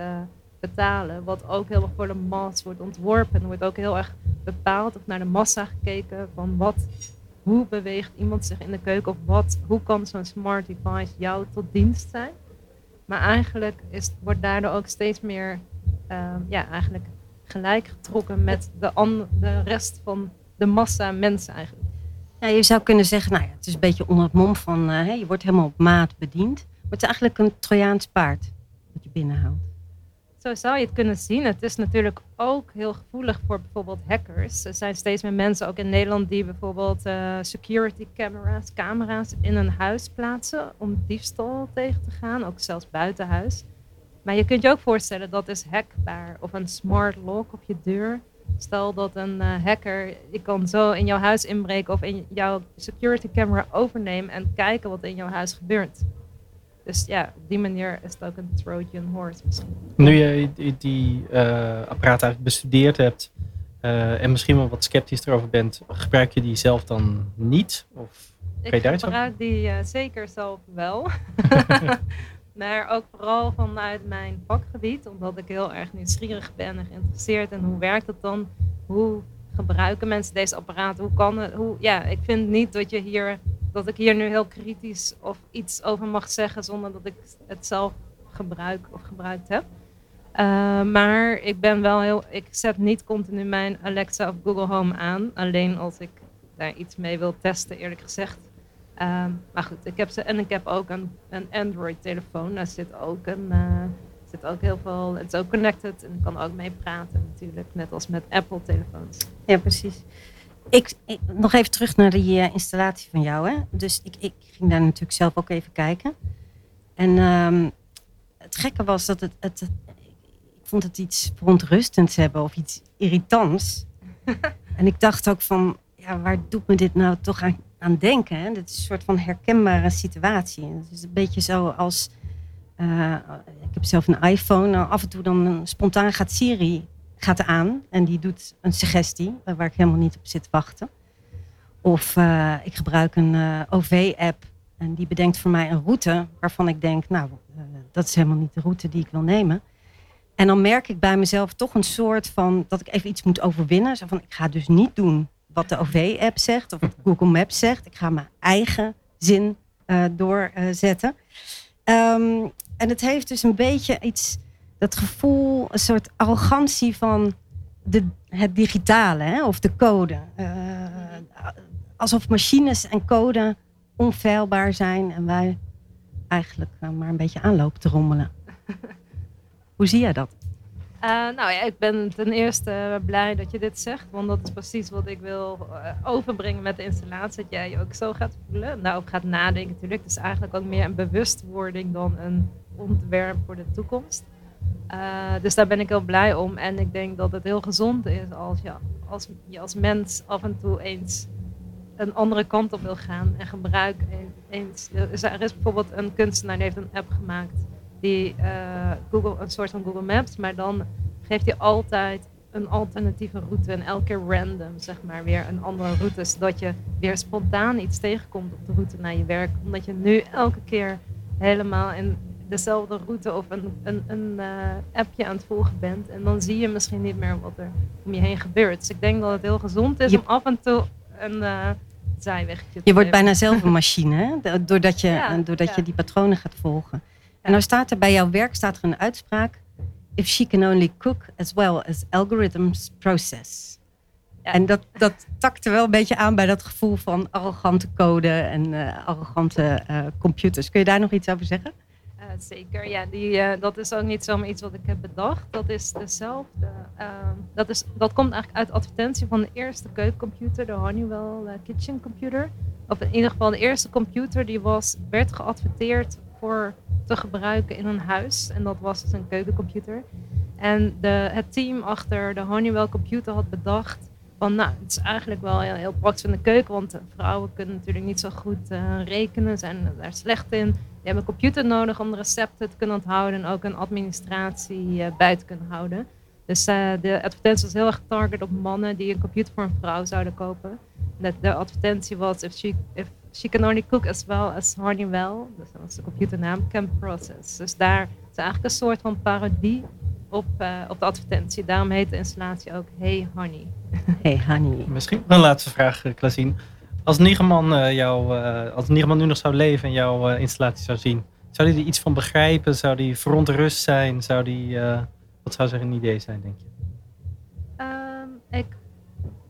betalen, wat ook heel erg voor de massa wordt ontworpen. Er wordt ook heel erg bepaald of naar de massa gekeken van hoe beweegt iemand zich in de keuken of hoe kan zo'n smart device jou tot dienst zijn. Maar eigenlijk wordt daardoor ook steeds meer eigenlijk gelijk getrokken met de rest van de massa mensen eigenlijk. Ja, je zou kunnen zeggen, het is een beetje onder het mom van je wordt helemaal op maat bediend. Maar het is eigenlijk een Trojaans paard dat je binnenhoudt. Zo zou je het kunnen zien. Het is natuurlijk ook heel gevoelig voor bijvoorbeeld hackers. Er zijn steeds meer mensen, ook in Nederland, die bijvoorbeeld security camera's in een huis plaatsen om diefstal tegen te gaan, ook zelfs buiten huis. Maar je kunt je ook voorstellen, dat is hackbaar. Of een smart lock op je deur. Stel dat een hacker, die kan zo in jouw huis inbreken of in jouw security camera overnemen en kijken wat in jouw huis gebeurt. Dus ja, op die manier is het ook een Trojan horse misschien. Nu je die apparaat eigenlijk bestudeerd hebt en misschien wel wat sceptisch erover bent, gebruik je die zelf dan niet? Of kan je daar iets over? Ik gebruik die zeker zelf wel. Maar ook vooral vanuit mijn vakgebied, omdat ik heel erg nieuwsgierig ben en geïnteresseerd. En hoe werkt het dan? Hoe gebruiken mensen deze apparaten? Hoe kan het? Ik vind niet dat ik hier nu heel kritisch of iets over mag zeggen zonder dat ik het zelf gebruik of gebruikt heb. Maar ik ben wel ik zet niet continu mijn Alexa of Google Home aan. Alleen als ik daar iets mee wil testen, eerlijk gezegd. Maar goed, ik heb ze en ik heb ook een Android-telefoon. Daar zit ook heel veel. Het is ook connected en ik kan ook mee praten natuurlijk, net als met Apple-telefoons. Ja, precies. Ik nog even terug naar die installatie van jou. Hè? Dus ik ging daar natuurlijk zelf ook even kijken. En het gekke was dat ik vond het iets verontrustends hebben of iets irritants. En ik dacht ook van, waar doet me dit nou toch aan denken? Hè? Dit is een soort van herkenbare situatie. Het is een beetje zo als, ik heb zelf een iPhone. Nou, af en toe dan spontaan gaat Siri aan en die doet een suggestie waar ik helemaal niet op zit te wachten. Of ik gebruik een OV-app En die bedenkt voor mij een route waarvan ik denk, nou, dat is helemaal niet de route die ik wil nemen. En dan merk ik bij mezelf toch een soort van, dat ik even iets moet overwinnen. Zo van, ik ga dus niet doen wat de OV-app zegt of wat Google Maps zegt. Ik ga mijn eigen zin doorzetten. En het heeft dus een beetje iets, dat gevoel, een soort arrogantie van het digitale, hè, of de code. Alsof machines en code onfeilbaar zijn en wij eigenlijk maar een beetje aanlopen te rommelen. Hoe zie jij dat? Ik ben ten eerste blij dat je dit zegt, want dat is precies wat ik wil overbrengen met de installatie. Dat jij je ook zo gaat voelen, daarover gaat nadenken natuurlijk. Het is eigenlijk ook meer een bewustwording dan een ontwerp voor de toekomst. Dus daar ben ik heel blij om. En ik denk dat het heel gezond is als je als mens af en toe eens een andere kant op wil gaan en gebruik eens. Er is bijvoorbeeld een kunstenaar die heeft een app gemaakt. Die Google, een soort van Google Maps, maar dan geeft hij altijd een alternatieve route en elke keer random, zeg maar, weer een andere route, zodat je weer spontaan iets tegenkomt op de route naar je werk, omdat je nu elke keer helemaal in dezelfde route of een appje aan het volgen bent en dan zie je misschien niet meer wat er om je heen gebeurt. Dus ik denk dat het heel gezond is om af en toe een zijwegje te nemen. Wordt bijna zelf een machine, hè? Doordat je die patronen gaat volgen. En nou staat er bij jouw werk een uitspraak: if she can only cook as well as algorithms process. Ja. En dat takte wel een beetje aan bij dat gevoel van arrogante code en arrogante computers. Kun je daar nog iets over zeggen? Zeker, ja. Dat is ook niet zomaar iets wat ik heb bedacht. Dat is dezelfde. Dat komt eigenlijk uit de advertentie van de eerste keukencomputer, de Honeywell Kitchen Computer. Of in ieder geval de eerste computer die werd geadverteerd voor te gebruiken in een huis. En dat was dus een keukencomputer. En het team achter de Honeywell Computer had bedacht van, het is eigenlijk wel heel praktisch in de keuken, want vrouwen kunnen natuurlijk niet zo goed rekenen, zijn daar slecht in. Die hebben een computer nodig om de recepten te kunnen onthouden en ook een administratie bij te kunnen houden. Dus de advertentie was heel erg getarget op mannen die een computer voor een vrouw zouden kopen. De advertentie was: if she can only cook as well as Honeywell, dus dat is de computernaam, can process. Dus daar is eigenlijk een soort van parodie op de advertentie. Daarom heet de installatie ook Hey Honey. Hey Honey. Misschien een laatste vraag, Klazien. Als Niegeman nu nog zou leven en jouw installatie zou zien, zou hij er iets van begrijpen? Zou die verontrust zijn? Zou die, wat zou zijn idee zijn, denk je?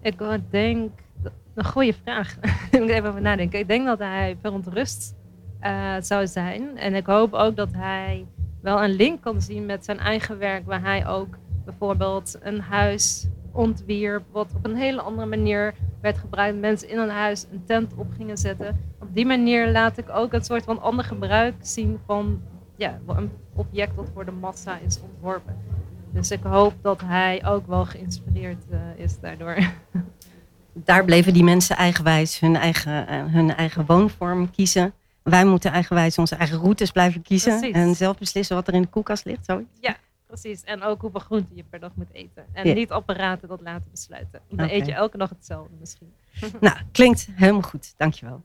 Ik denk... Een goede vraag. Ik moet even over nadenken. Ik denk dat hij verontrust zou zijn. En ik hoop ook dat hij wel een link kan zien met zijn eigen werk. Waar hij ook bijvoorbeeld een huis ontwierp. Wat op een hele andere manier werd gebruikt. Mensen in een huis een tent op gingen zetten. Op die manier laat ik ook een soort van ander gebruik zien van een object dat voor de massa is ontworpen. Dus ik hoop dat hij ook wel geïnspireerd is daardoor. Daar bleven die mensen eigenwijs hun eigen woonvorm kiezen. Wij moeten eigenwijs onze eigen routes blijven kiezen. Precies. En zelf beslissen wat er in de koelkast ligt. Zoiets. Ja, precies. En ook hoeveel groenten je per dag moet eten. En niet apparaten dat laten besluiten. Dan eet je elke dag hetzelfde misschien. Nou, klinkt helemaal goed. Dankjewel.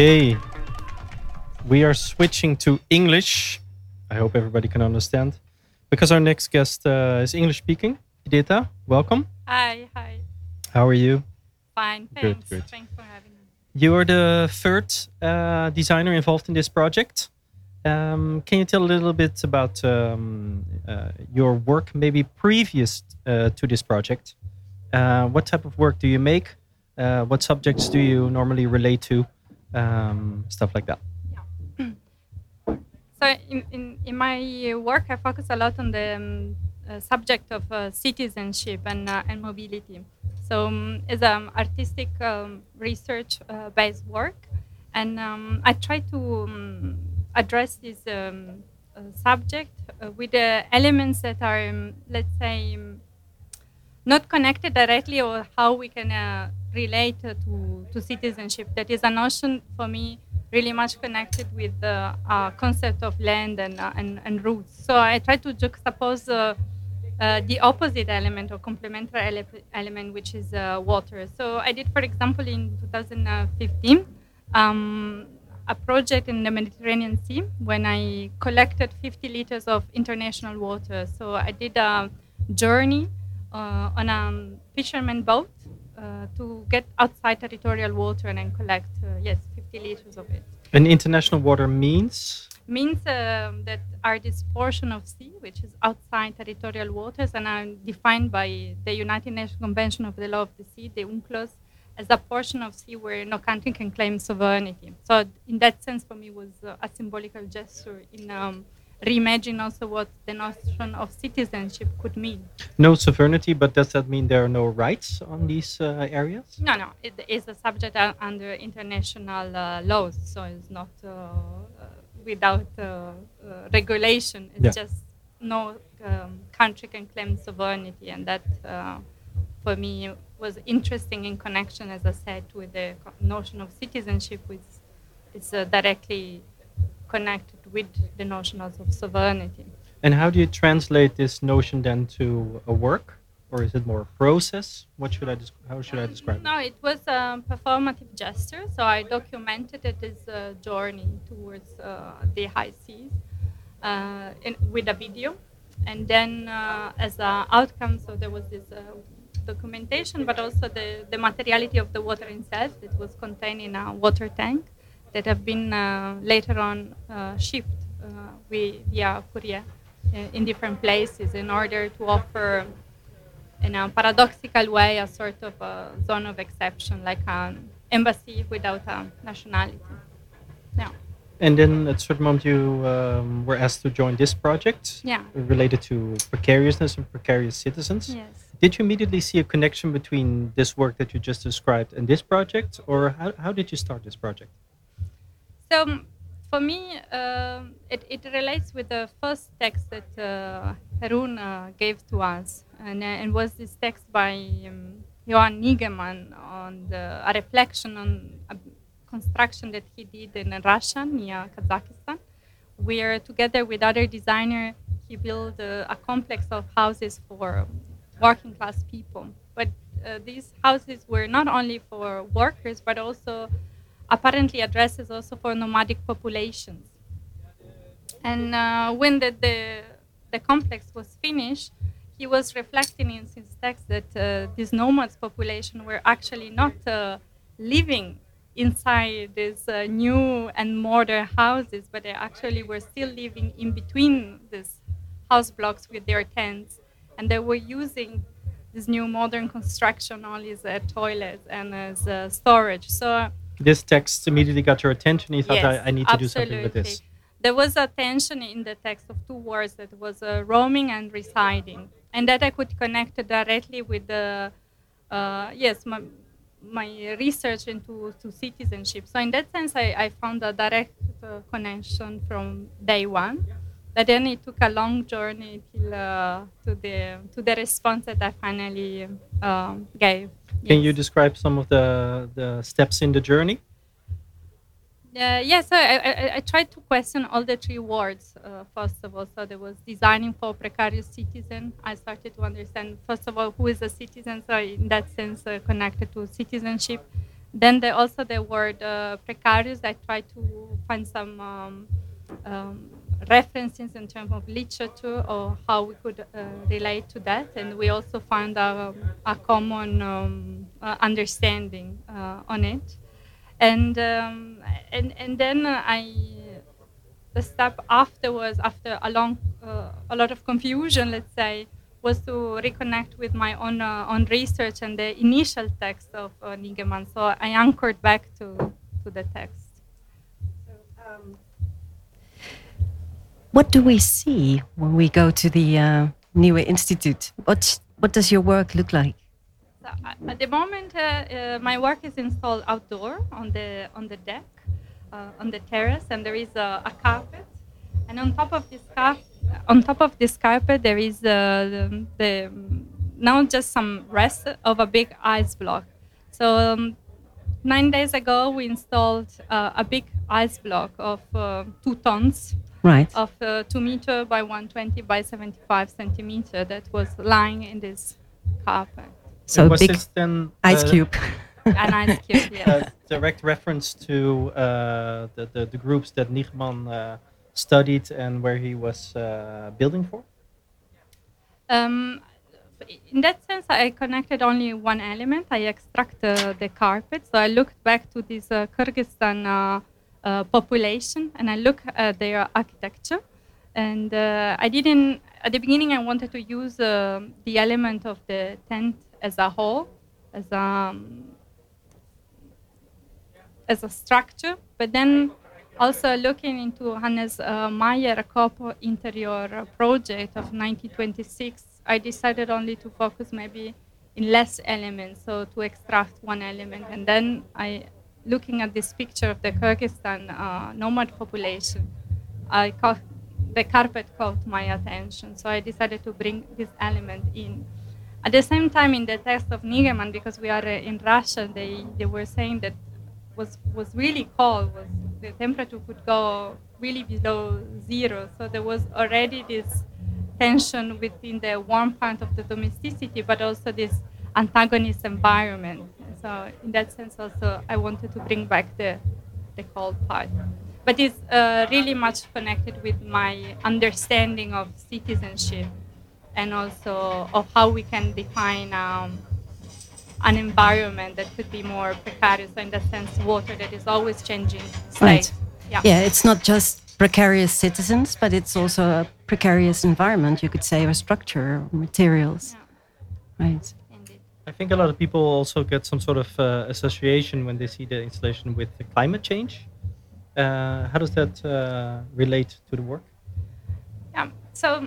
Okay, we are switching to English. I hope everybody can understand, because our next guest is English-speaking. Giuditta, welcome. Hi. How are you? Fine, thanks. Good. Thanks for having me. You are the third designer involved in this project. Can you tell a little bit about your work, maybe previous to this project? What type of work do you make? What subjects do you normally relate to? Stuff like that. Yeah. So in my work, I focus a lot on the subject of citizenship and mobility. So it's an artistic research-based work, and I try to address this subject with the elements that are, let's say, not connected directly, or how we can relate to citizenship. That is a notion for me really much connected with the concept of land and roots. So I try to juxtapose the opposite element or complementary element, which is water. So I did, for example, in 2015, a project in the Mediterranean Sea when I collected 50 liters of international water. So I did a journey on a fisherman boat to get outside territorial water and then collect 50 liters of it. And international water means? Means that are this portion of sea which is outside territorial waters and are defined by the United Nations Convention of the Law of the Sea, the UNCLOS, as a portion of sea where no country can claim sovereignty. So in that sense, for me, was a symbolical gesture in reimagine also what the notion of citizenship could mean. No sovereignty, but does that mean there are no rights on these areas? No. It is a subject under international laws, so it's not without regulation. It's just no country can claim sovereignty, and that for me was interesting in connection, as I said, with the notion of citizenship, which is directly connected with the notion of sovereignty. And how do you translate this notion then to a work, or is it more a process? How should I describe? No, it was a performative gesture. So I documented it as a journey towards the high seas with a video, and then as an outcome, so there was this documentation, but also the materiality of the water itself that was contained in a water tank, that have been later on shipped via courier in different places in order to offer, in a paradoxical way, a sort of a zone of exception, like an embassy without a nationality. Yeah. And then at a certain moment you were asked to join this project related to precariousness and precarious citizens. Yes. Did you immediately see a connection between this work that you just described and this project, or how did you start this project? So for me, it relates with the first text that Jeroen gave to us, and was this text by Johan Niegeman on a reflection on a construction that he did in Russia, near Kazakhstan, where together with other designers, he built a complex of houses for working class people. But these houses were not only for workers, but also apparently addresses also for nomadic populations. And when the complex was finished, he was reflecting in his text that these nomads population were actually not living inside these new and modern houses, but they actually were still living in between these house blocks with their tents, and they were using this new modern construction only as a toilet and as a storage. So this text immediately got your attention. You thought, yes, I need to do something with this. There was a tension in the text of two words that was roaming and residing, and that I could connect directly with the my research into citizenship. So in that sense, I found a direct connection from day one. But then it took a long journey till to the response that I finally gave. Yes. Can you describe some of the steps in the journey? Yes, I tried to question all the three words, first of all. So there was designing for precarious citizen. I started to understand, first of all, who is a citizen, so in that sense connected to citizenship. Then the word precarious, I tried to find some references in terms of literature or how we could relate to that. And we also found a common understanding on it. And then the step afterwards, after a lot of confusion, let's say, was to reconnect with my own research and the initial text of Niegeman. So I anchored back to the text. So, what do we see when we go to the Nieuwe Instituut? What does your work look like? At the moment, my work is installed outdoor on the deck, on the terrace, and there is a carpet. And on top of this carpet, there is now just some rest of a big ice block. So 9 days ago, we installed a big ice block of 2 tons, right, of 2 meter by 120 by 75 centimeter that was lying in this carpet. So was big this then, ice cube. An ice cube, yes. Direct reference to the groups that Niegeman studied and where he was building for? In that sense, I connected only one element. I extracted the carpet. So I looked back to this Kyrgyzstan population, and I looked at their architecture. And I didn't, at the beginning, I wanted to use the element of the tent as a whole, as a structure, but then also looking into Hannes Meyer Corpo Interior project of 1926, I decided only to focus maybe in less elements, so to extract one element. And then looking at this picture of the Kyrgyzstan nomad population, the carpet caught my attention, so I decided to bring this element in. At the same time, in the text of Niegeman, because we are in Russia, they were saying that was really cold. The temperature could go really below zero. So there was already this tension within the warm part of the domesticity, but also this antagonist environment. So in that sense, also, I wanted to bring back the cold part. But it's really much connected with my understanding of citizenship, and also of how we can define an environment that could be more precarious, in the sense water that is always changing state. Right. Yeah, it's not just precarious citizens, but it's also a precarious environment, you could say, or structure, or materials. Yeah. Right. Indeed. I think a lot of people also get some sort of association when they see the installation with the climate change. How does that relate to the work? Yeah, so...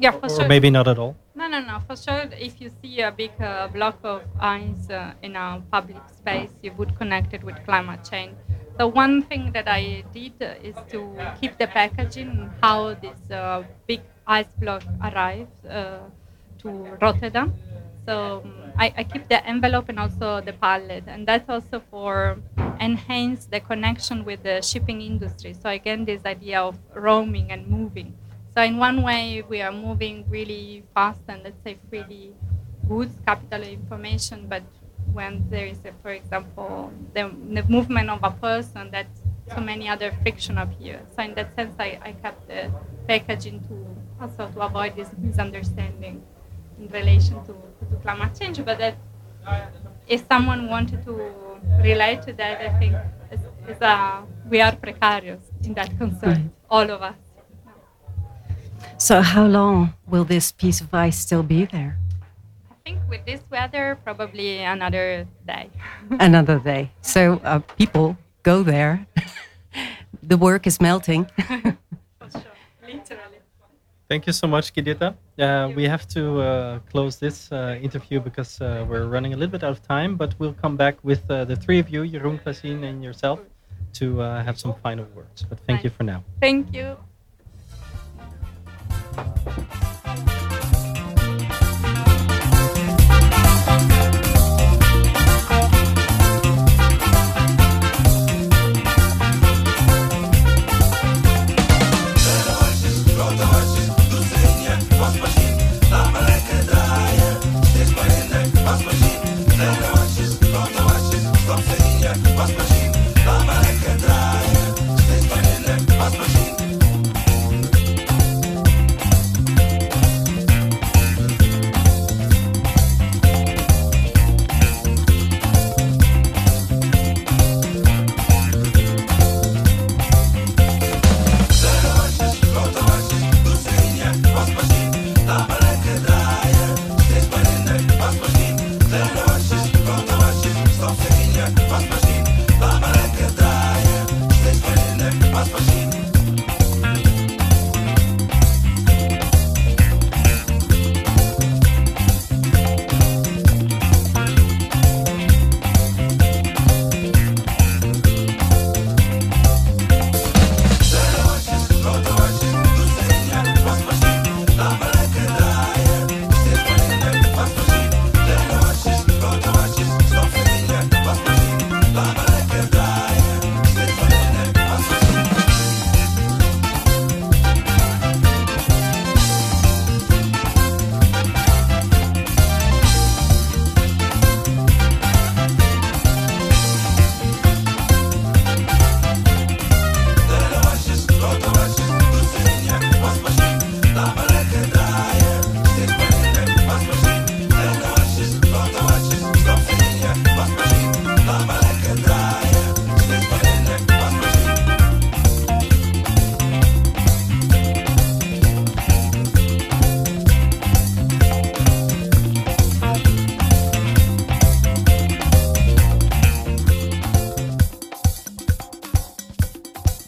Yeah, for sure. Or maybe not at all. No. For sure, if you see a big block of ice in a public space, you would connect it with climate change. So one thing that I did is to keep the packaging and how this big ice block arrived to Rotterdam. So I keep the envelope and also the pallet, and that's also for enhance the connection with the shipping industry. So again, this idea of roaming and moving. So in one way, we are moving really fast and, let's say, freely good capital information, but when there is, for example, the movement of a person, that so many other friction appears. So in that sense, I kept the packaging to also to avoid this misunderstanding in relation to climate change. But that if someone wanted to relate to that, I think we are precarious in that concern, all of us. So how long will this piece of ice still be there? I think with this weather, probably another day. Another day. So people go there. The work is melting. For sure, literally. Thank you so much, Giuditta. We have to close this interview because we're running a little bit out of time, but we'll come back with the three of you, Jeroen, Klazien and yourself, to have some final words. But thank you for now. Thank you.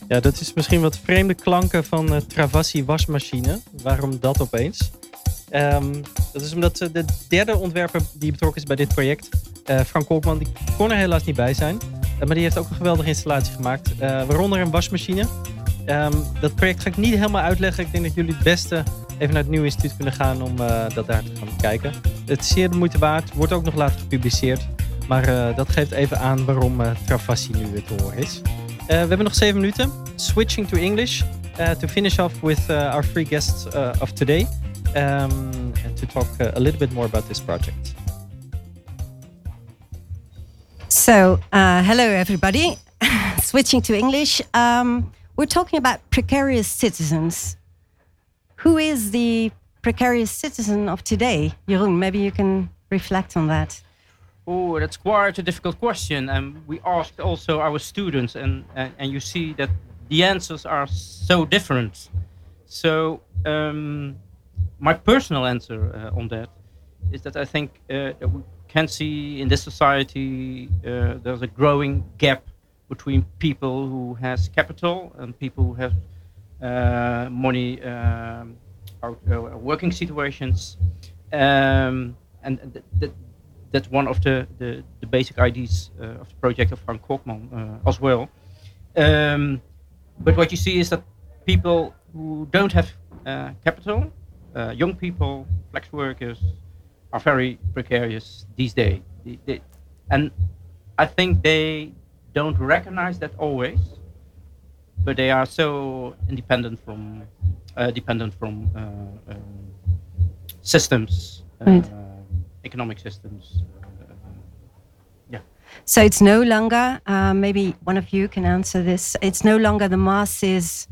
Ja, dat is misschien wat vreemde klanken van Travassi wasmachine. Waarom dat opeens? Dat is omdat de derde ontwerper die betrokken is bij dit project, Frank Kolkman, die kon er helaas niet bij zijn. Maar die heeft ook een geweldige installatie gemaakt. Waaronder een wasmachine. Dat project ga ik niet helemaal uitleggen. Ik denk dat jullie het beste even naar het Nieuwe Instituut kunnen gaan om dat daar te gaan kijken. Het is zeer de moeite waard. Wordt ook nog later gepubliceerd. Maar dat geeft even aan waarom Travassi nu weer te horen is. We hebben nog 7 minuten. Switching to English to finish off with our three guests of today and to talk a little bit more about this project. So, hello everybody. Switching to English. We're talking about precarious citizens. Who is the precarious citizen of today? Jeroen, maybe you can reflect on that. Oh, that's quite a difficult question, and we asked also our students, and you see that the answers are so different. So my personal answer on that is that I think that we can see in this society there's a growing gap between people who has capital and people who have money, working situations, and that's one of the basic ideas of the project of Frank Kolkman as well. But what you see is that people who don't have capital, young people, flex workers, are very precarious these days. And I think they don't recognize that always, but they are so independent from systems. Right. economic systems. So it's no longer, maybe one of you can answer this, it's no longer the masses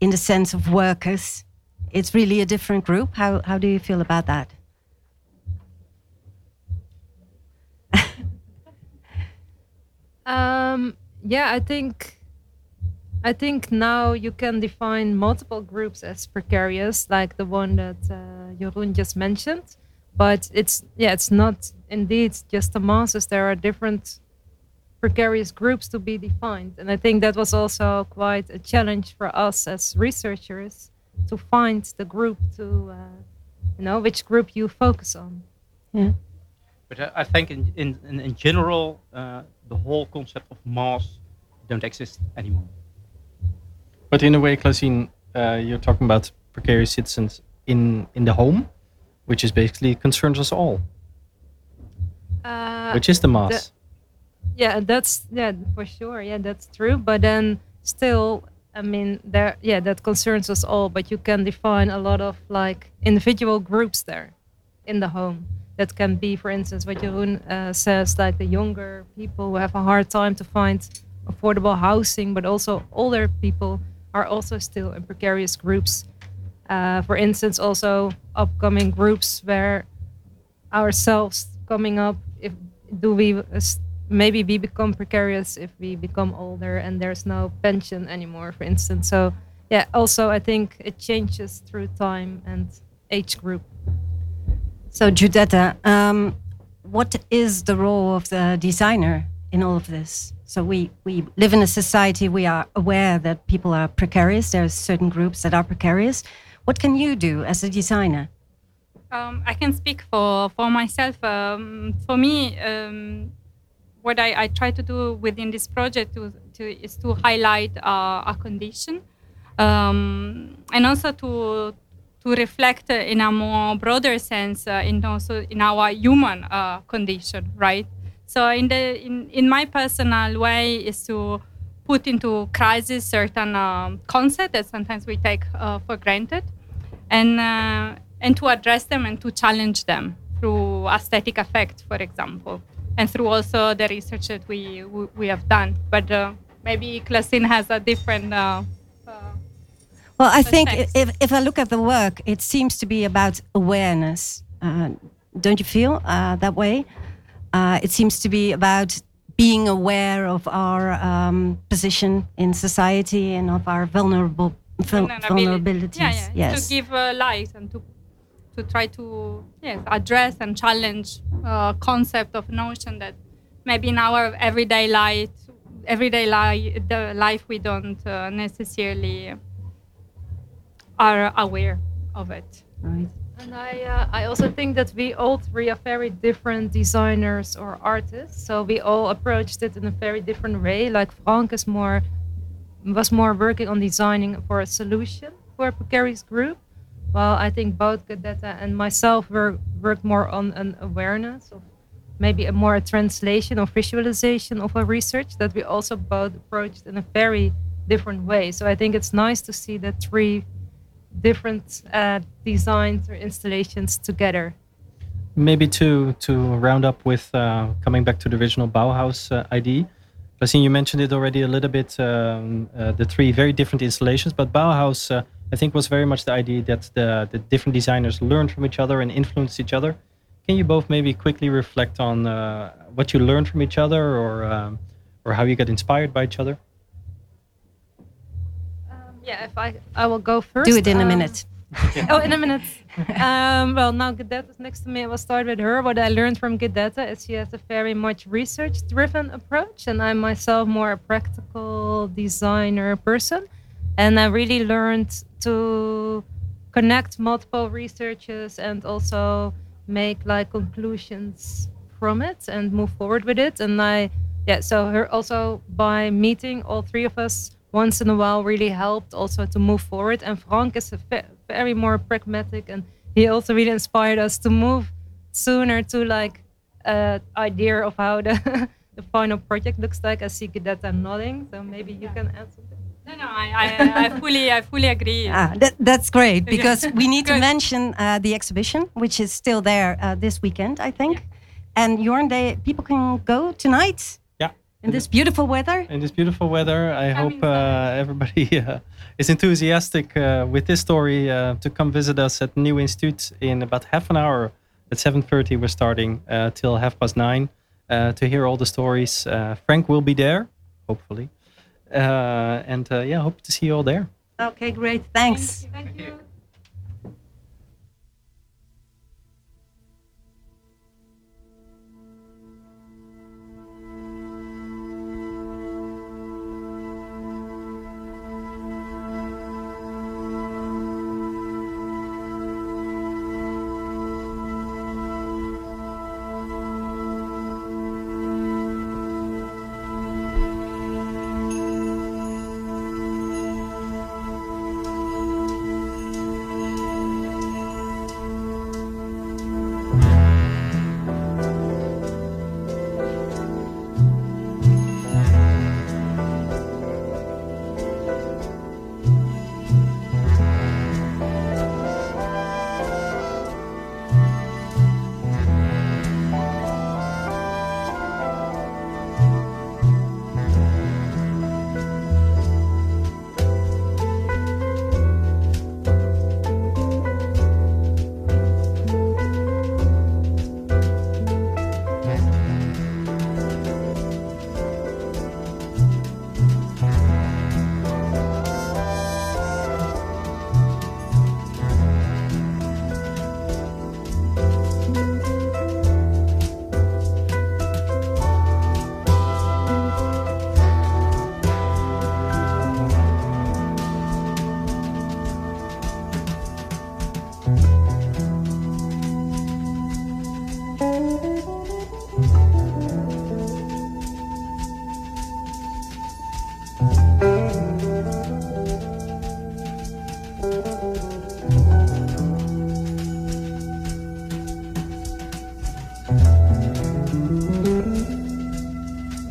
in the sense of workers. It's really a different group. How do you feel about that? I think now you can define multiple groups as precarious, like the one that Jeroen just mentioned. But it's not indeed just the masses. There are different precarious groups to be defined. And I think that was also quite a challenge for us as researchers to find the group to, which group you focus on. Yeah. But I think in general, the whole concept of mass don't exist anymore. But in a way, Klazien, you're talking about precarious citizens in the home, which is basically concerns us all, which is the mass. That's for sure. Yeah, that's true. But then still, I mean, that concerns us all. But you can define a lot of like individual groups there in the home. That can be, for instance, what Jeroen says, like the younger people who have a hard time to find affordable housing, but also older people are also still in precarious groups. For instance, also upcoming groups where ourselves coming up, maybe we become precarious if we become older and there's no pension anymore, for instance. So yeah, also I think it changes through time and age group. So Giuditta, what is the role of the designer in all of this? So we live in a society, we are aware that people are precarious, there are certain groups that are precarious. What can you do as a designer? I can speak for myself. For me, what I try to do within this project is to highlight our condition, and also to reflect in a more broader sense, and also in our human condition, right? So in my personal way is to put into crisis certain concepts that sometimes we take for granted, and to address them and to challenge them through aesthetic effect, for example, and through also the research that we have done. But maybe Klazien has a different. Well, I think if I look at the work, it seems to be about awareness. Don't you feel that way? It seems to be about being aware of our position in society and of our vulnerabilities. Yes. To give light and to try to address and challenge concept of notion that maybe in our everyday life we don't necessarily are aware of it. Right. And I also think that we all three are very different designers or artists, so we all approached it in a very different way. Like Frank was more working on designing for a solution for a precarious group, while I think both Giuditta and myself worked more on an awareness of maybe a translation or visualization of our research that we also both approached in a very different way. So I think it's nice to see that three different designs or installations together. Maybe to round up with coming back to the original Bauhaus idea, Klazien, you mentioned it already a little bit, the three very different installations, but Bauhaus I think was very much the idea that the different designers learned from each other and influenced each other. Can you both maybe quickly reflect on what you learned from each other or how you got inspired by each other? Yeah, if I will go first. Do it in a minute. In a minute. Well, now Giuditta is next to me. I will start with her. What I learned from Giuditta is she has a very much research-driven approach, and I'm myself more a practical designer person. And I really learned to connect multiple researches and also make like conclusions from it and move forward with it. And so her also by meeting all three of us once in a while really helped also to move forward. And Frank is very more pragmatic, and he also really inspired us to move sooner to like idea of how the the final project looks like. I see Giuditta nodding, so maybe you can add something. No, I fully agree. That's great, because we need to mention the exhibition, which is still there this weekend, I think. Yeah. And Jorn, people can go tonight. Yeah. In this beautiful weather. In this beautiful weather. I hope everybody is enthusiastic with this story to come visit us at Nieuwe Instituut in about half an hour. At 7:30 we're starting till 9:30 to hear all the stories. Frank will be there, hopefully. And hope to see you all there. Okay, great. Thanks.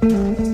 Thank you.